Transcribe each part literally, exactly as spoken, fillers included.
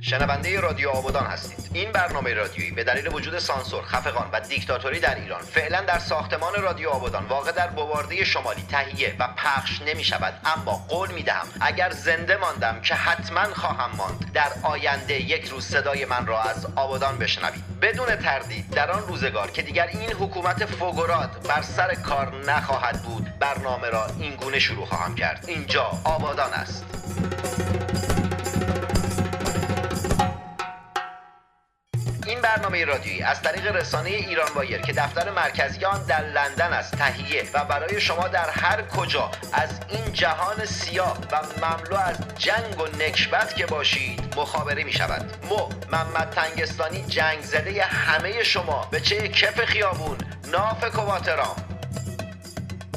شنونده رادیو آبادان هستید. این برنامه رادیویی به دلیل وجود سانسور، خفقان و دیکتاتوری در ایران فعلا در ساختمان رادیو آبادان واقع در بوارده شمالی تهیه و پخش نمی شود، اما قول می دهم اگر زنده ماندم که حتما خواهم ماند، در آینده یک روز صدای من را از آبادان بشنوید. بدون تردید در آن روزگار که دیگر این حکومت فوگوراد بر سر کار نخواهد بود، برنامه را این گونه شروع خواهم کرد. اینجا آبادان است. این برنامه رادیویی از طریق رسانه ایران وایر که دفتر مرکزی آن در لندن است تهیه و برای شما در هر کجا از این جهان سیاه و مملو از جنگ و نکبت که باشید مخابره می شود. مو محمد تنگستانی، جنگ زده ی همه شما، به چه کف خیابون، ناف کواترام.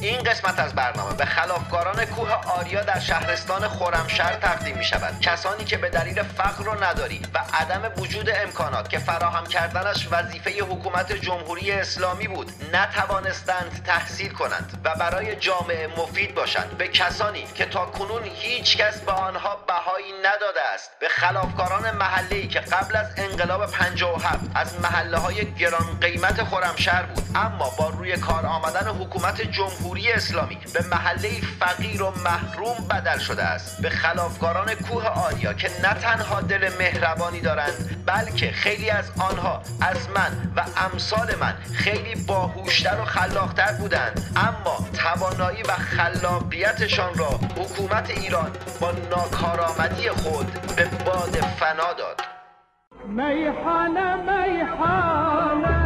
این قسمت از برنامه به خلافکاران کوه آریا در شهرستان خرمشهر تقدیم می شود. کسانی که به دلیل فقر و نداری و عدم وجود امکانات که فراهم کردنش وظیفه حکومت جمهوری اسلامی بود، نتوانستند تحصیل کنند و برای جامعه مفید باشند. به کسانی که تاکنون هیچ کس به آنها بهایی نداده است. به خلافکاران محله‌ای که قبل از انقلاب پنجاه و هفت از محله‌های گران قیمت خرمشهر بود، اما با روی کار آمدن حکومت جمهوری اسلامی به محله فقیر و محروم بدل شده است. به خلافکاران کوه آریا که نه تنها دل مهربانی دارند، بلکه خیلی از آنها از من و امثال من خیلی باهوشتر و خلاقتر بودند، اما توانایی و خلاقیتشان را حکومت ایران با ناکارآمدی خود به باد فنا داد. میخانه میخانه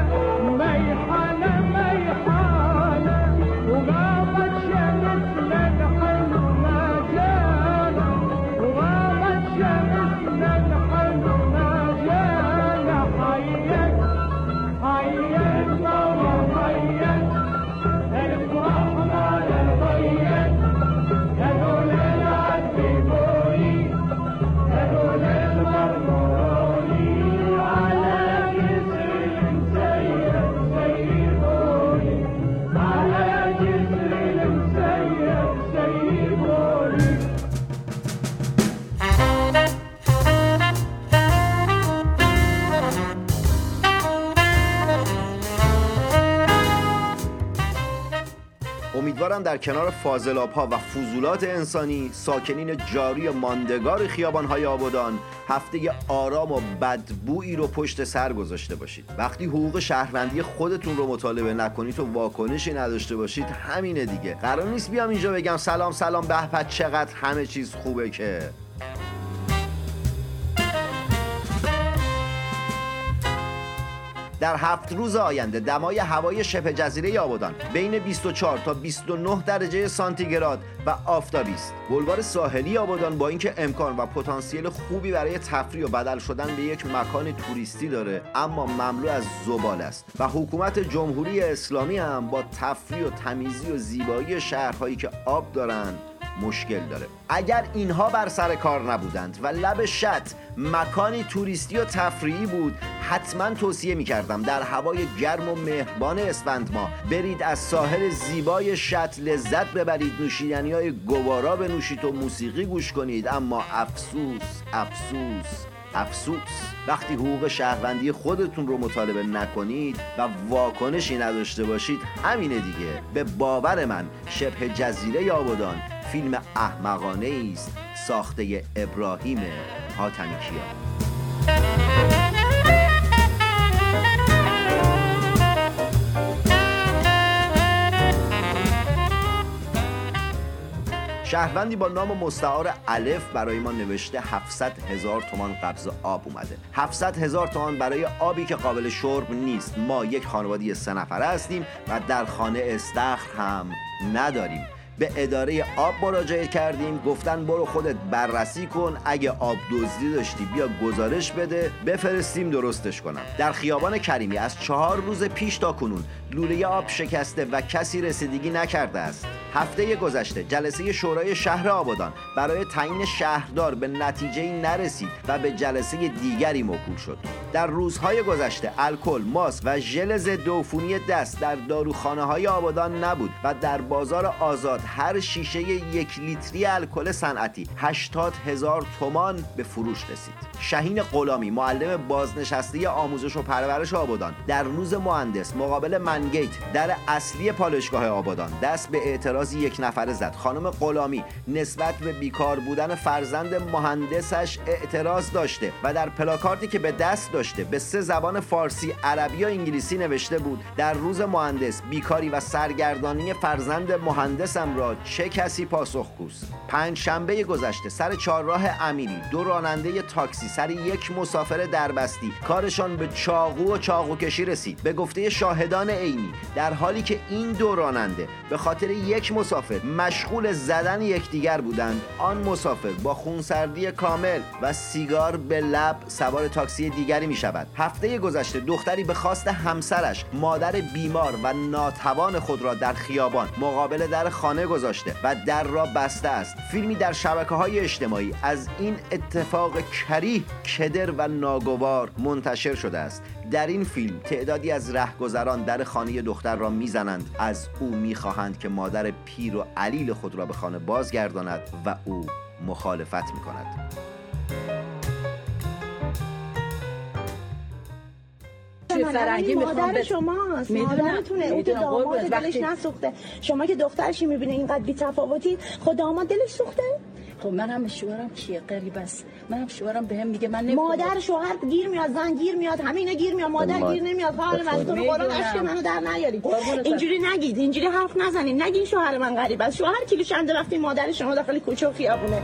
امیدوارم در کنار فاضلاب‌ها و فضولات انسانی، ساکنین جاری و ماندگار خیابان‌های آبادان هفته آرام و بدبویی رو پشت سر گذاشته باشید. وقتی حقوق شهروندی خودتون رو مطالبه نکنید و واکنشی نداشته باشید، همینه دیگه. قرار نیست بیام اینجا بگم سلام سلام به‌به چقدر همه چیز خوبه که. در هفت روز آینده دمای هوای شبه جزیره آبادان بین بیست و چهار تا بیست و نه درجه سانتیگراد و آفتابی است. بلوار ساحلی آبادان با اینکه امکان و پتانسیل خوبی برای تفریح و بدل شدن به یک مکان توریستی داره، اما مملو از زباله است و حکومت جمهوری اسلامی هم با تفریح و تمیزی و زیبایی شهرهایی که آب دارن مشکل داره. اگر اینها بر سر کار نبودند و لب شط مکانی توریستی و تفریحی بود، حتما توصیه می‌کردم در هوای گرم و مهربان اسفند ماه برید از ساحل زیبای شط لذت ببرید، نوشیدنی‌های گوارا بنوشید و موسیقی گوش کنید. اما افسوس افسوس افسوس وقتی حقوق شهروندی خودتون رو مطالبه نکنید و واکنشی نداشته باشید، همینه دیگه. به باور من شبه جزیره آبادان فیلم احمقانه ایست ساخته ابراهیم حاتمی کیا. شهروندی با نام مستعار الف برای ما نوشته هفتصد هزار تومان قبض آب اومده. هفتصد هزار تومان برای آبی که قابل شرب نیست. ما یک خانواده سه نفره هستیم و در خانه استخر هم نداریم. به اداره آب مراجعه کردیم، گفتن برو خودت بررسی کن، اگه آب دزدی داشتی بیا گزارش بده، بفرستیم درستش کنم. در خیابان کریمی از چهار روز پیش تا کنون لوله آب شکسته و کسی رسیدگی نکرده است. هفته گذشته جلسه شورای شهر آبادان برای تعیین شهردار به نتیجه‌ای نرسید و به جلسه دیگری موکول شد. در روزهای گذشته الکل، ماست و ژل ضد عفونی دست در داروخانه‌های آبادان نبود و در بازار آزاد هر شیشه یک لیتری الکل صنعتی هشتاد هزار تومان به فروش رسید. شیهن قلامی، معلم بازنشسته آموزش و پرورش آبادان، در روز مهندس مقابل منگیت در اصلی پالایشگاه آبادان دست به اعتراض یک نفر زد. خانم قلامی نسبت به بیکار بودن فرزند مهندسش اعتراض داشته و در پلاکاردی که به دست داشته به سه زبان فارسی، عربی و انگلیسی نوشته بود: در روز مهندس بیکاری و سرگردانی فرزند مهندسم را چه کسی پاسخگوست. پنج شنبه گذشته سر چهارراه امیری دو راننده تاکسی سر یک مسافر دربستی کارشان به چاقو و چاقو کشی رسید. به گفته شاهدان عینی، در حالی که این دو راننده به خاطر یک مسافر مشغول زدن یکدیگر بودند، آن مسافر با خونسردی کامل و سیگار به لب سوار تاکسی دیگری می شود. هفته گذشته دختری به خواست همسرش مادر بیمار و ناتوان خود را در خیابان مقابل در خانه گذاشته و در را بسته است. فیلمی در شبکه‌های اجتماعی از این اتفاق کریه، کدر و ناگوار منتشر شده است. در این فیلم تعدادی از رهگذران در خانه دختر را میزنند، از او میخواهند که مادر پیر و علیل خود را به خانه بازگرداند و او مخالفت میکند. فرنگی میخوام به شماست، میدونمتونه اون که داماد دلش نسوخته. شما که دخترشی میبینه اینقدر بی‌تفاوتی، خود داماد دلش سوخته. خب منم شوهرم کیه قریب است، منم شوهرم بهم میگه من نمی‌خوام. مادر شوهر گیر میاد، زن گیر میاد، همینا گیر میاد، مادر گیر نمیاد. حال من تو قرآن عشق منو در نیارید، اینجوری نگید، اینجوری حرف نزنید، نگین شوهر من غریب است. شوهر کیلو چنده وقتی مادر شما داخل کوچه و خیابونه.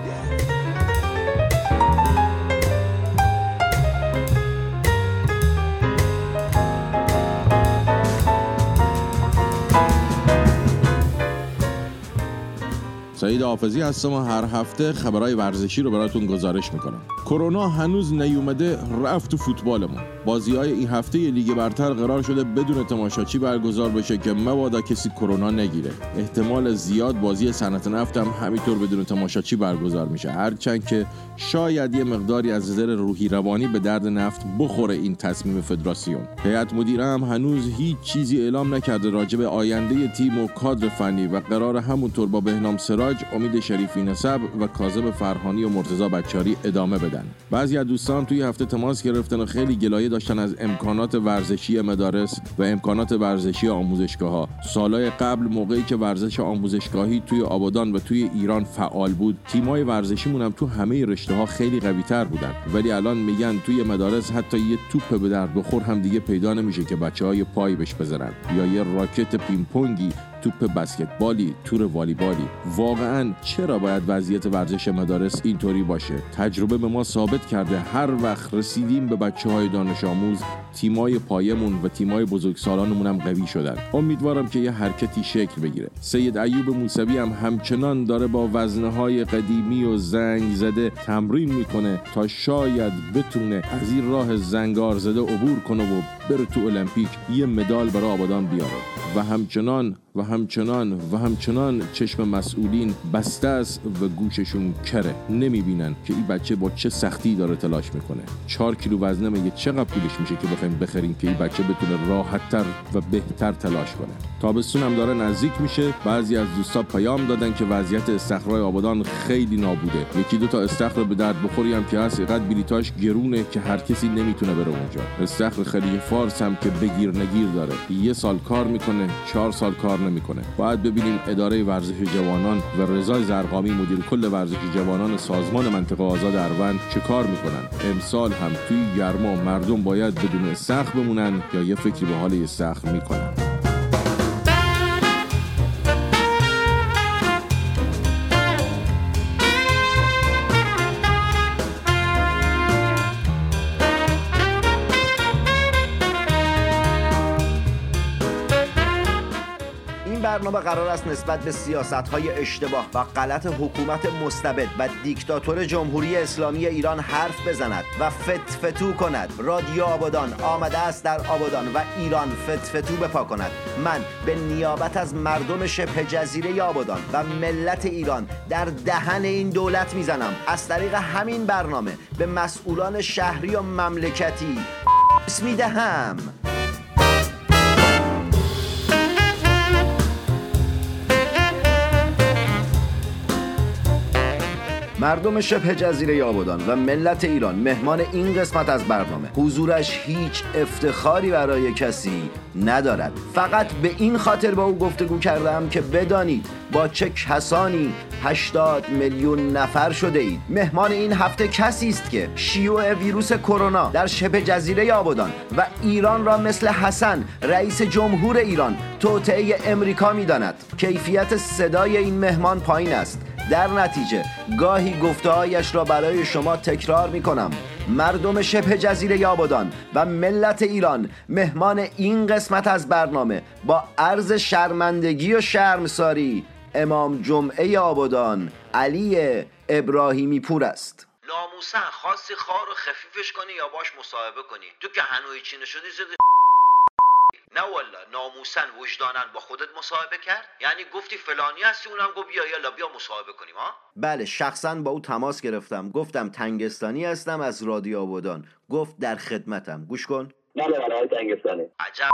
سید حافظی هستم و هر هفته خبرهای ورزشی رو براتون گزارش میکنم. کرونا هنوز نیومده رفت تو فوتبالمون. بازی‌های این هفته ی لیگ برتر قرار شده بدون تماشاچی برگزار بشه که مبادا کسی کرونا نگیره. احتمال زیاد بازی صنعت نفت هم همینطور بدون تماشاچی برگزار میشه، هرچند که شاید یه مقداری از نظر روحی روانی به درد نفت بخوره این تصمیم فدراسیون. هیئت مدیره هم هنوز هیچ چیزی اعلام نکرده راجع به آینده تیم و کادر فنی و قرار همونطور با بهنام سرایی، امید شریفی نسب و کاظم فرهانی و مرتضی بچاری ادامه بدن. بعضی از دوستان توی هفته تماس گرفتن و خیلی گلایه داشتن از امکانات ورزشی مدارس و امکانات ورزشی آموزشگاه‌ها. سالهای قبل موقعی که ورزش آموزشگاهی توی آبادان و توی ایران فعال بود، تیم‌های ورزشیمون هم تو همه رشته‌ها خیلی قوی‌تر بودن، ولی الان میگن توی مدارس حتی یه توپ به درد بخور هم دیگه پیدا نمیشه که بچه‌های پای بهش بزنن، یا یه راکت پینگ‌پنگی، توپ بسکتبالی، تور والیبالی. واقعاً چرا باید وضعیت ورزش مدارس اینطوری باشه؟ تجربه به ما ثابت کرده هر وقت رسیدیم به بچه‌های دانش آموز، تیمای پایمون و تیمای بزرگسالانمون هم قوی شدن. امیدوارم که یه حرکتی شکل بگیره. سید ایوب موسوی هم همچنان داره با وزنه‌های قدیمی و زنگ زده تمرین میکنه تا شاید بتونه از این راه زنگار زده عبور کنه و بره تو المپیک یه مدال برای آبادان بیاره. و همچنان و همچنان و همچنان چشم مسئولین بسته است و گوششون کره، نمیبینن که این بچه با چه سختی داره تلاش میکنه. چهار کیلو وزنه، میگه چقدر پولش میشه که بخوایم بخریم که این بچه بتونه راحت‌تر و بهتر تلاش کنه. تابستون هم داره نزدیک میشه. بعضی از دوستا پیام دادن که وضعیت استخرهای آبادان خیلی نابوده، یکی دو تا استخر به درد بخوری هم که هست، اینقدر بلیتاش گرونه که هر کسی نمیتونه بره اونجا. استخر خلیج فارس هم که بگیر نگیر داره، یه سال کار میکنه، چهار سال کار میکنه. باید ببینیم اداره ورزش جوانان و رضا زرقامی مدیر کل ورزش جوانان سازمان منطقه آزاد اروند چه کار میکنن. امسال هم توی گرما مردم باید بدون استخر بمونن یا یه فکری به حال استخر میکنن. برنامه قرار است نسبت به سیاست‌های اشتباه و غلط حکومت مستبد و دیکتاتور جمهوری اسلامی ایران حرف بزند و فتفتو کند. رادیو آبادان آمده است در آبادان و ایران فتفتو بپا کند. من به نیابت از مردم شبه جزیره آبادان و ملت ایران در دهن این دولت میزنم. از طریق همین برنامه به مسئولان شهری و مملکتی بوس میدهم. مردم شبه جزیره آبادان و ملت ایران مهمان این قسمت از برنامه. حضورش هیچ افتخاری برای کسی ندارد. فقط به این خاطر با او گفتگو کردم که بدانید با چه کسانی هشتاد میلیون نفر شده اید. مهمان این هفته کسی است که شیوع ویروس کرونا در شبه جزیره آبادان و ایران را مثل حسن رئیس جمهور ایران توطئه امریکا می‌داند. کیفیت صدای این مهمان پایین است. در نتیجه گاهی گفته‌هایش را برای شما تکرار می‌کنم. مردم شبه جزیره آبادان و ملت ایران مهمان این قسمت از برنامه با عرض شرمندگی و شرمساری امام جمعه آبادان علی ابراهیمیپور است. ناموسن خواستی خار رو خفیفش کنی یا باش مصاحبه کنی، تو که هنوی چی نشدی زدی. نه والله ناموسن وجدانن با خودت مصاحبه کرد، یعنی گفتی فلانی هستی اونم گفت بیا یالا بیا مصاحبه کنیم ها. بله شخصا با او تماس گرفتم، گفتم تنگستانی هستم از رادیو آبادان، گفت در خدمتم، گوش کن. بله بله تنگستانی. عجب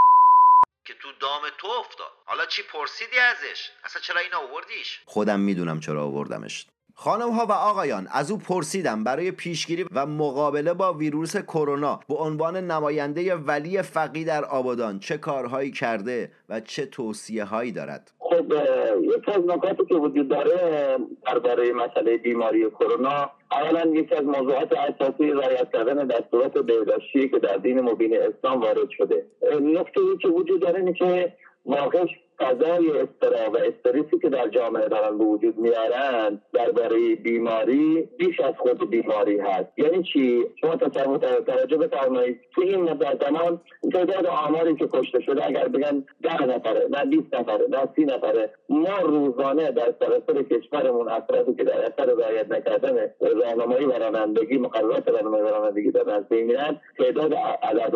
که تو دام تو افتاد. حالا چی پرسیدی ازش؟ اصلا چرا این آوردیش؟ خودم میدونم چرا آوردمش. خانم ها و آقایان، از او پرسیدم برای پیشگیری و مقابله با ویروس کرونا به عنوان نماینده ولی فقیه در آبادان چه کارهایی کرده و چه توصیه هایی دارد. خب یکی از نکاتی که وجود داره درباره مسئله بیماری کرونا، اولا یکی از موضوعات اساسی رعایت کردن دستورات بهداشتی که در دین مبین اسلام وارد شده. نکته‌ای که وجود داره اینه که واقعا فضای استرا و استرسی که در جامعه دارن به وجود میارن درباره بیماری بیش از خود بیماری هست. یعنی چی؟ شما تصور توجه بفرمایید تو این مدت زمان تعداد آماری که کشته شده اگر بگن ده نفره نه بیست نفره نه سی نفره، ما روزانه در سراسر کشورمون افرادی که در اثر رعایت نکردن راهنمایی و رانندگی مقررات راهنمایی و رانندگی دارن از بین میرن، تعداد عدد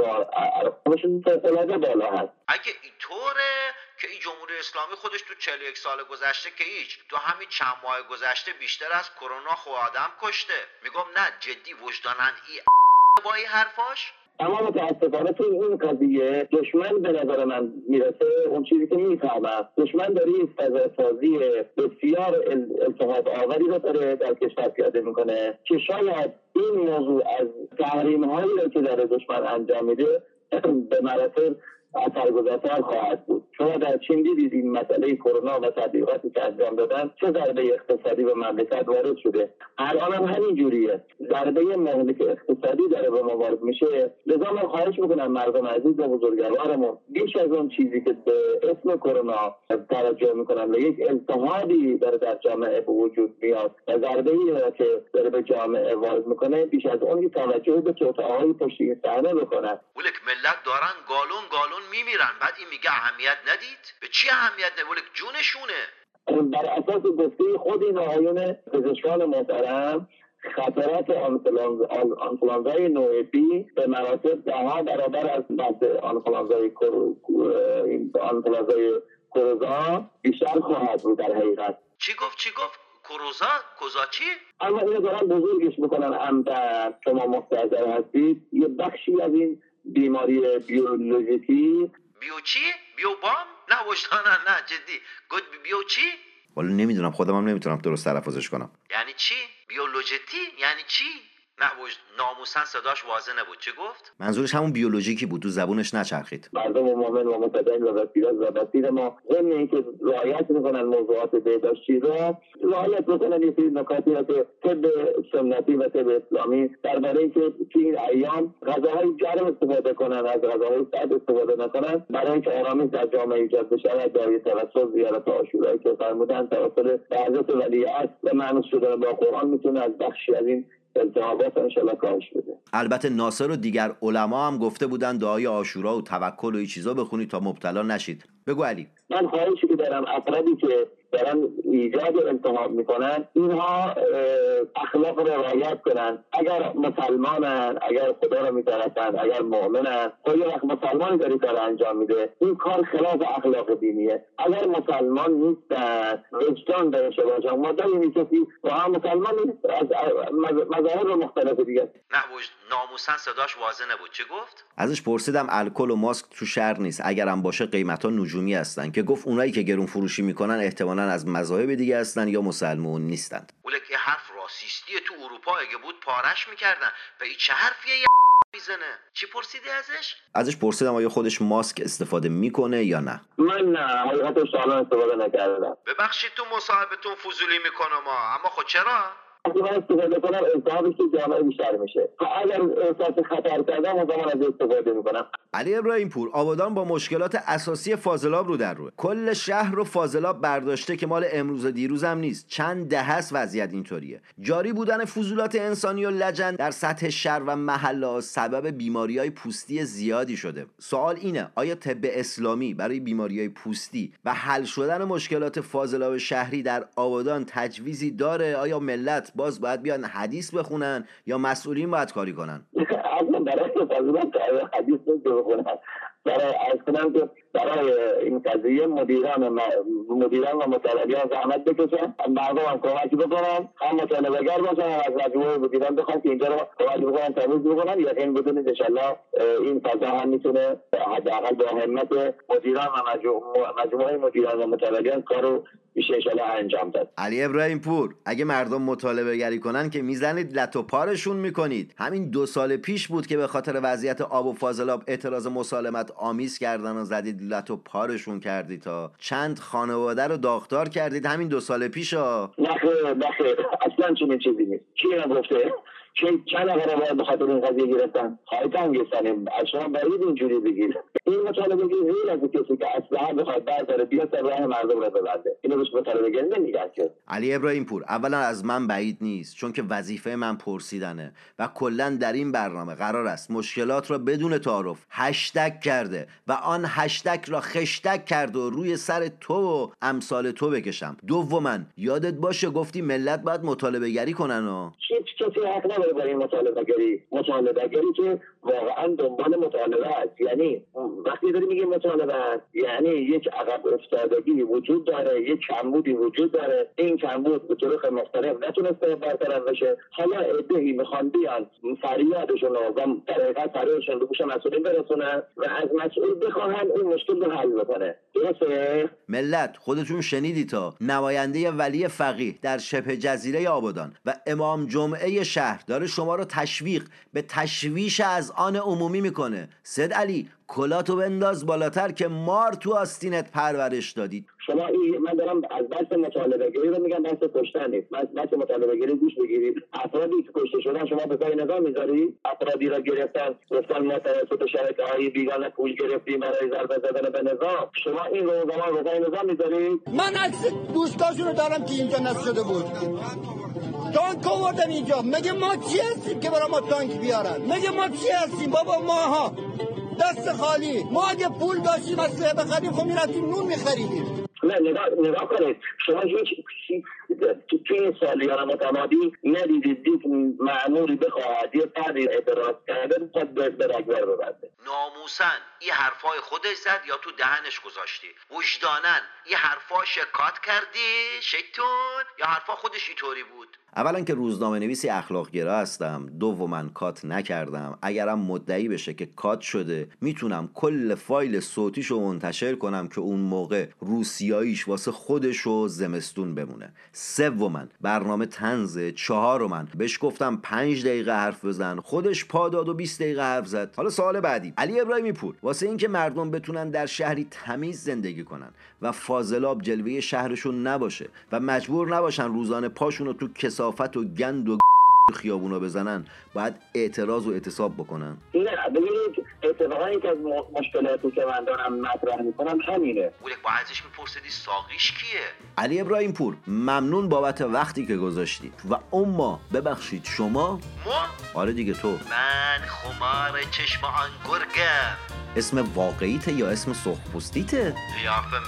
ارقامشون فوق‌العاده بالا هست. اگه اینطوره که این جمهوری اسلامی خودش تو چهل و یک سال گذشته که هیچ، تو همین چند ماه گذشته بیشتر از کرونا خود آدم کشته. میگم نه جدی وجدانن این با این حرفاش. اما متاسفانه تو این قضیه دشمن به نظر من میرسه اون چیزی که میفهمم، دشمن داره این فضاسازی بسیار التهاب آوری رو داره در کشور پیاده میکنه که شاید این موضوع از تحریم‌هایی رو که داره دشمن انجام میده به مراتب اثرگذارتر خواهد بود. شما در چین دیدید این مسئله کرونا و تبلیغاتی که انجام دادن چه ضربه اقتصادی به مملکت وارد شده. الان هم همین جوریه، ضربه مهلک اقتصادی داره به ما وارد میشه. لذا من خواهش میکنم مردم عزیز و بزرگوارمون بیش از اون چیزی که به اسم کرونا توجه میکنم به یک التهابی داره در جامعه به وجود میاد و ضربه ای که داره به جامعه وارد میکنه بیش از اون توجه به توطئه‌های پشت صحنه بکنن. ولک ملت دارن گالون گالون میمیرن، بعد این میگه اهمیت ندید؟ به چی اهمیت ندید؟ ولی جونشونه. بر اساس گفته خود این آقایون پزشکان محترم خطرات آنفولانزای نوع بی به مراتب ده‌ها برابر از آنفولانزای کروزا بیشتر خواهد بود در حقیقت. چی گفت چی گفت؟ کروزا؟ کروزا چی؟ اما اینو دارن بزرگش میکنن. امتر شما مستحضر هستید یه بخشی از این بیماری بیولوژیکی. بیو چی؟ بیو بام؟ نه وجدانن نه جدی گفت بیو چی؟ والا نمیدونم، خودم هم نمیتونم درست تلفظش کنم. یعنی چی؟ بیولوژیکی یعنی چی؟ نه وجد ناموسن صداش واضح نبود. چی گفت؟ منظورش همون بیولوژیکی بود، تو زبونش نچرخید. مردم مؤمن و متدین و پیروز و بسیر ما ضمن اینکه رعایت میکنن موضوعات بهداشتی رو رعایت میکنن یه سری نکاتی را که طب سنتی و طب اسلامی درباره اینکه تو این ایام غذاهای گرم استفاده کنن از غذاهای سرد استفاده نکنن برای اینکه آرامش در جامعه ایجاد بشه و دعای توسل زیارت عاشورایی که فرمودن توسل حضرت ولیعصر و معنوس شدن با قرآن میتونه از بخشی از این التهابات انشالله کاهش بده. البته ناصر و دیگر علما هم گفته بودن دعای عاشورا و توکل و این چیزا بخونید تا مبتلا نشید. بگو علی. من خواهشی که دارم افرادی که دارن ایجاد و انتخاب میکنن، اینها اخلاق رو رعایت کنن. اگر مسلمانن، اگر خدا رو میترسن، اگر مؤمنن، خیلی وقت مسلمانی داری کار انجام میده، این کار خلاف اخلاق دینیه. اگر مسلمان نیستن، وجدان درش باشه، ما داریم کسی با هم مسلمان نیست، از مذاهب مختلف دیگه نه ناموسن صداش واضح نبود. چه گفت؟ ازش پرسیدم الکل و ماسک تو شهر نیست، اگرم باشه قیمتا نجومی هستن، که گفت اونایی که گرون فروشی میکنن احتمالاً از مذاهب دیگه هستن یا مسلمان نیستن. اوله که حرف راسیستیه، تو اروپا اگه بود پارش میکردن. به این چه حرفیه میزنه؟ چی پرسیدی ازش؟ ازش پرسیدم آیا خودش ماسک استفاده میکنه یا نه. من نه، حقیقتش الان استفاده نکردم. ببخشید تو مصاحبتون فضولی میکنم ها، اما خب چرا؟ اگه من استفاده کنم التهابش تو جامعه بیشتر میشه، و اگر احساس خطر کردم اون زمان از استفاده میکنم. علی ابراهیمپور، آبادان با مشکلات اساسی فاضلاب رو در روه. کل شهر رو فاضلاب برداشته که مال امروز و دیروز هم نیست، چند دهه است وضعیت اینطوریه. جاری بودن فضولات انسانی و لجن در سطح شهر و محله سبب بیماریهای پوستی زیادی شده. سوال اینه آیا طب اسلامی برای بیماریهای پوستی و حل شدن مشکلات فاضلاب شهری در آبادان تجویزی داره؟ آیا ملت باز باید بیان حدیث بخونن یا مسئولین باید کاری کنن؟ اصلا برای فضولات حدیث بخونن، برای اصلا که برای این قضیه مدیران و مدیران و مطالبیان زحمت بکشن، مردم هم کمک بکنن، هم مطالبه‌گر باشن، هم از مجموعه مدیران بخوان که اینجا رو کمک بکنن، تمیز بکنن. یقین بدونید ان شاءالله این فضا هم میتونه حداقل با همت مدیران و مجموعه مدیران و مطالبیان کارو میشه ان شاءالله انجام داد. علی ابراهیمپور، اگه مردم مطالبه‌گری کنن که میزنید لتو پارشون میکنید. همین دو سال پیش بود که به خاطر وضعیت آب و فاضلاب اعتراض مسالمت آمیز کردن و زدید لاتو پارشون کردی تا چند خانواده رو داغدار کردید. همین دو سال پیش ها؟ نه خیر نه خیر، اصلا چنین چیزی نیست. کی نگفته؟ چه چند نفر باید به خاطر این قضیه گرفتن؟ خواهی تنگستانیم از شما باید اینجوری بگیر. این مطالبه‌گری غیر از کسی که اصلاً بخواد برداره بیا سر راه مردم رو ببنده، اینو بهش مطالبه‌گری نمیگن که. علی ابراهیمپور، اولا از من بعید نیست، چون که وظیفه من پرسیدنه و کلا در این برنامه قرار است مشکلات را بدون تعارف هشتگ کرده و آن هشتگ را خشتگ کرد و روی سر تو و امثال تو بکشم. دوما یادت باشه گفتی ملت باید مطالبه‌گری کنن و چیزی حق نداره برای مطالبه‌گری. مطالبه‌گری که واقعا دنبال مطالبه است، یعنی وقتی داری میگه مطالبه است یعنی یک عقب افتادگی وجود داره، یک کمبودی وجود داره، این کمبود به طرق مختلف نتونسته برطرف بشه. حالا عده‌ای میخوان بیان فریادشون و در حقیقت فریادشون رو گوش مسئولین برسونن و از مسئول بخواهن این مشکل رو حل بکنه. درسته؟ ملت خودتون شنیدی تا نماینده ولی فقیه در شبه جزیره آبادان و امام جمعه شهر داره شما رو تشویق به تشویش از آن عمومی میکنه. سید علی، کلاتو بنداز بالاتر که مار تو آستینت پرورش دادید. شما ای من دارم از بحث مطالبه‌گری رو میگم، بحث کشتن نیست. بحث مطالبه‌گری گوش بگیرید. افرادی که کشته شدن شما به پای نظام میذاری؟ افرادی را گرفتن، گفتن ما توسط شرکت‌های بیگانه پول گرفتیم برای ضربه زدن به نظام. شما این رو زمان به پای نظام میذارید؟ من عکس دوستاشون رو دارم که اینجا نصب شده بود. تانک آوردن اینجا. مگه ما چی هستیم که برای ما تانک بیارن؟ مگه ما چی هستیم بابا؟ ماها دست خالی. ما اگه پول داشتیم اسلحه بخریم خب میرفتیم نون میخریدیم. نه نگاه نگاه کنید، شما هیچ توی سالیان متمادی ندیدید یک مأموری بخواهد یه فردی اعتراض کرده بخواد به رگبر ببنده. ناموسن این حرفای خودش زد یا تو دهنش گذاشتی؟ وجدانن این حرفا شکات کردی شیطون یا حرفا خودش اینطوری بود؟ اولا که روزنامه نویسی اخلاق گرا هستم، دوما کات نکردم. اگرم مدعی بشه که کات شده میتونم کل فایل صوتیشو منتشر کنم که اون موقع روسیاییش واسه خودش و زمستون بمونه. سوما برنامه طنزه. چهارم بهش گفتم پنج دقیقه حرف بزن، خودش پا داد و بیست دقیقه حرف زد. حالا سوال بعدی علی ابراهیمی‌پور، واسه اینکه مردم بتونن در شهری تمیز زندگی کنن و فاضلاب جلوه شهرشون نباشه و مجبور نباشن روزانه پاشون رو تو کثافت و گند و خیابونا بزنن، باید اعتراض و اعتصاب بکنن؟ نه ببینید، اتفاقا یکی از مشکلاتی که من دارم مطرح میکنم همینه. بوله با ازش میپرسیدی ساقیش کیه؟ علی ابراهیمپور، ممنون بابت وقتی که گذاشتی و اما ببخشید شما ما؟ آره دیگه تو. من خمار چشم آنگورگم. اسم واقعیته یا اسم سرخپوستیته؟ قیافمه.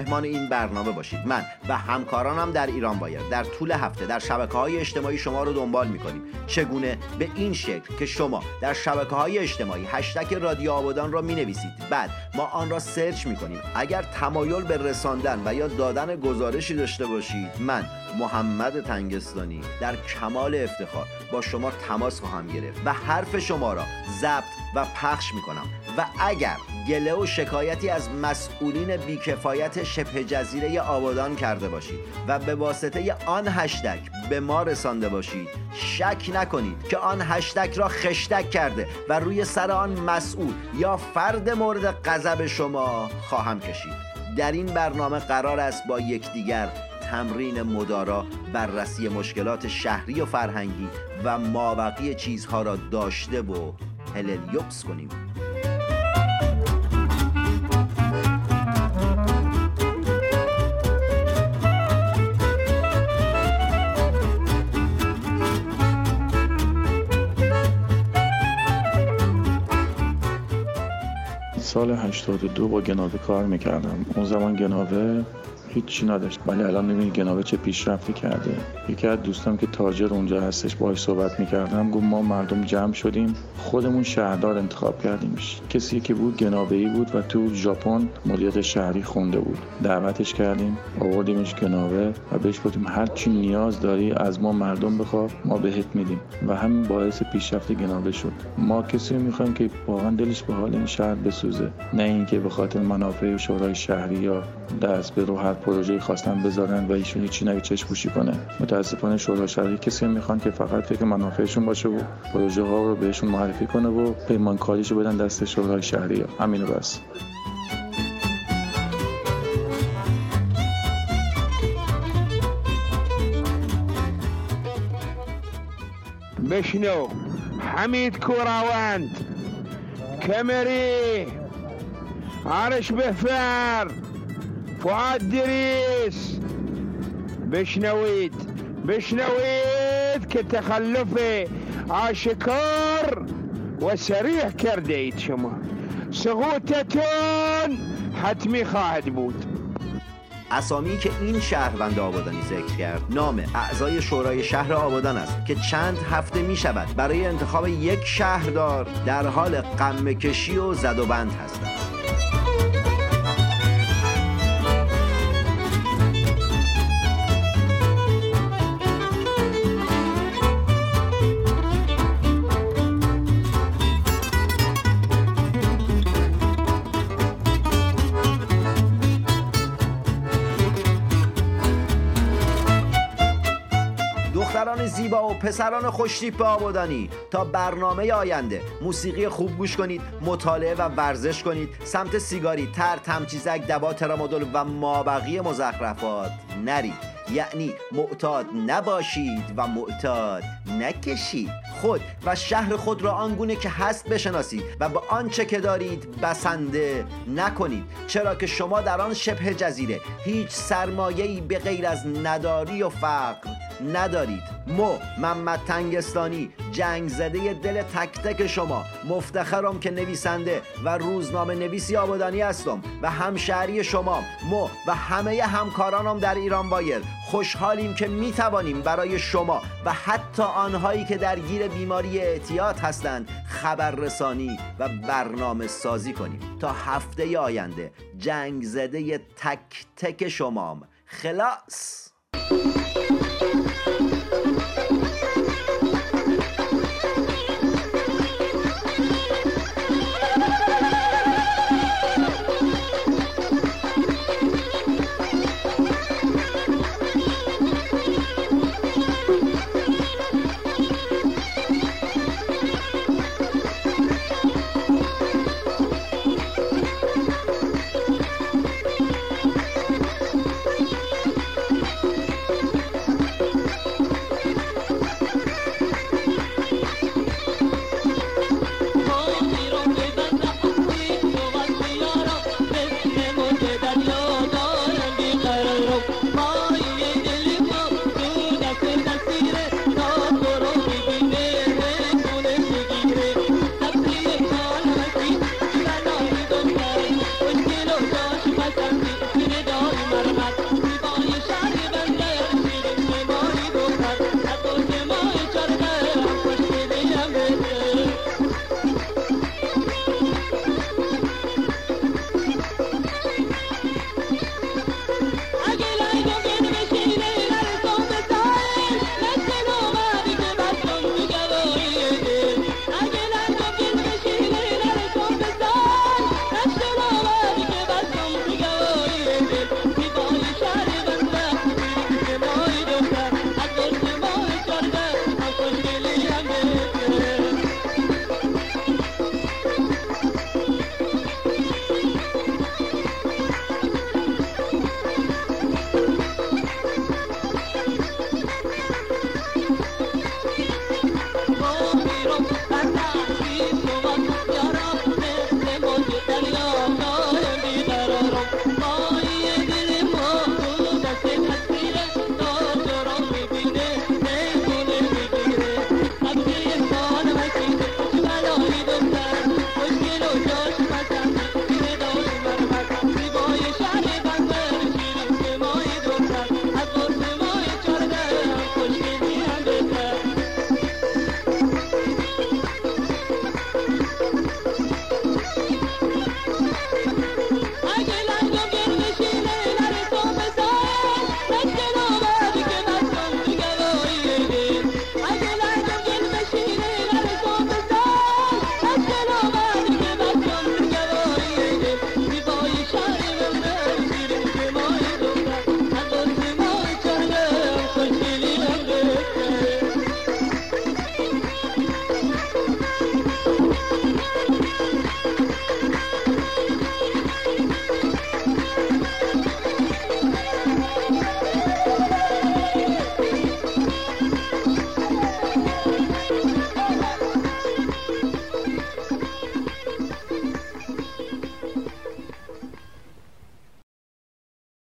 مهمان این برنامه باشید. من و همکارانم در ایران وایر در طول هفته در شبکه‌های اجتماعی شما رو دنبال می‌کنیم. چگونه؟ به این شکل که شما در شبکه‌های اجتماعی هشتگ رادیو آبادان را می‌نویسید، بعد ما آن را سرچ می‌کنیم. اگر تمایل به رساندن و یا دادن گزارشی داشته باشید، من محمد تنگستانی در کمال افتخار با شما تماس خواهم گرفت و حرف شما را ضبط و پخش می‌کنم. و اگر گله و شکایتی از مسئولین بیکفایت شبه جزیره آبادان کرده باشید و به واسطه آن هشتگ به ما رسانده باشید، شک نکنید که آن هشتگ را خشتک کرده و روی سر آن مسئول یا فرد مورد غضب شما خواهم کشید. در این برنامه قرار است با یکدیگر تمرین مدارا، بررسی مشکلات شهری و فرهنگی و مابقی چیزها را داشته و هلل یوبس کنیم. سال هشتاد و دو با گناوه کار میکردم. اون زمان گناوه هیچی نداشت، ولی الان میبینی گناوه چه پیشرفتی کرده. یکی از دوستم که تاجر اونجا هستش، باهاش صحبت میکردم، گفت ما مردم جمع شدیم خودمون شهردار انتخاب کردیمش. کسی که بود گناوه‌ای بود و تو ژاپن مدیریت شهری خونده بود. دعوتش کردیم، آوردیمش گناوه و بهش گفتیم هر چی نیاز داری از ما مردم بخواه، ما بهت میدیم و همین باعث پیشرفت گناوه شد. ما کسی میخوایم که واقعا دلش به حال این شهر بسوزه، نه اینکه به خاطر منافع شورای شهری یا دست به رو پروژه‌ای خواستن بذارن و ایشون هیچ چیزی نگه چشم‌پوشی کنه. متأسفانه شورای شهری کسی میخوان که فقط فکر منافعشون باشه و پروژه‌ها رو بهشون معرفی کنه و پیمانکاریشو بدن دست شورای شهری. همین بس. بشنو حمید کروانند، کمری آرش بهفار، فؤاد دریس، بشنوید بشنوید که تخلف آشکار و سریح کرده اید شما. سقوطتون حتمی خواهد بود. اسامی که این شهروند آبادانی ذکر کرد نام اعضای شورای شهر آبادان است که چند هفته می شود برای انتخاب یک شهردار در حال قمه کشی و زد و بند هستند. زیبا و پسران خوشتیپ آبادانی، تا برنامه آینده موسیقی خوب گوش کنید، مطالعه و ورزش کنید، سمت سیگاری، تر، تمچیزک، دوا، ترامادول و مابقی مزخرفات نرید. یعنی معتاد نباشید و معتاد نکشید. خود و شهر خود را آنگونه که هست بشناسید و با آنچه که دارید بسنده نکنید، چرا که شما در آن شبه جزیره هیچ سرمایه‌ای به غیر از نداری و فقر ندارید. مو محمد تنگستانی، جنگ زده دل تک تک شما، مفتخرم که نویسنده و روزنامه نویسی آبادانی هستم و همشهری شما. مو و همه همکارانم در ایران وایر خوشحالیم که میتوانیم برای شما و حتی آنهایی که درگیر بیماری اعتیاد هستند خبررسانی و برنامه سازی کنیم. تا هفته آینده جنگ زده تک تک شما. خلاص.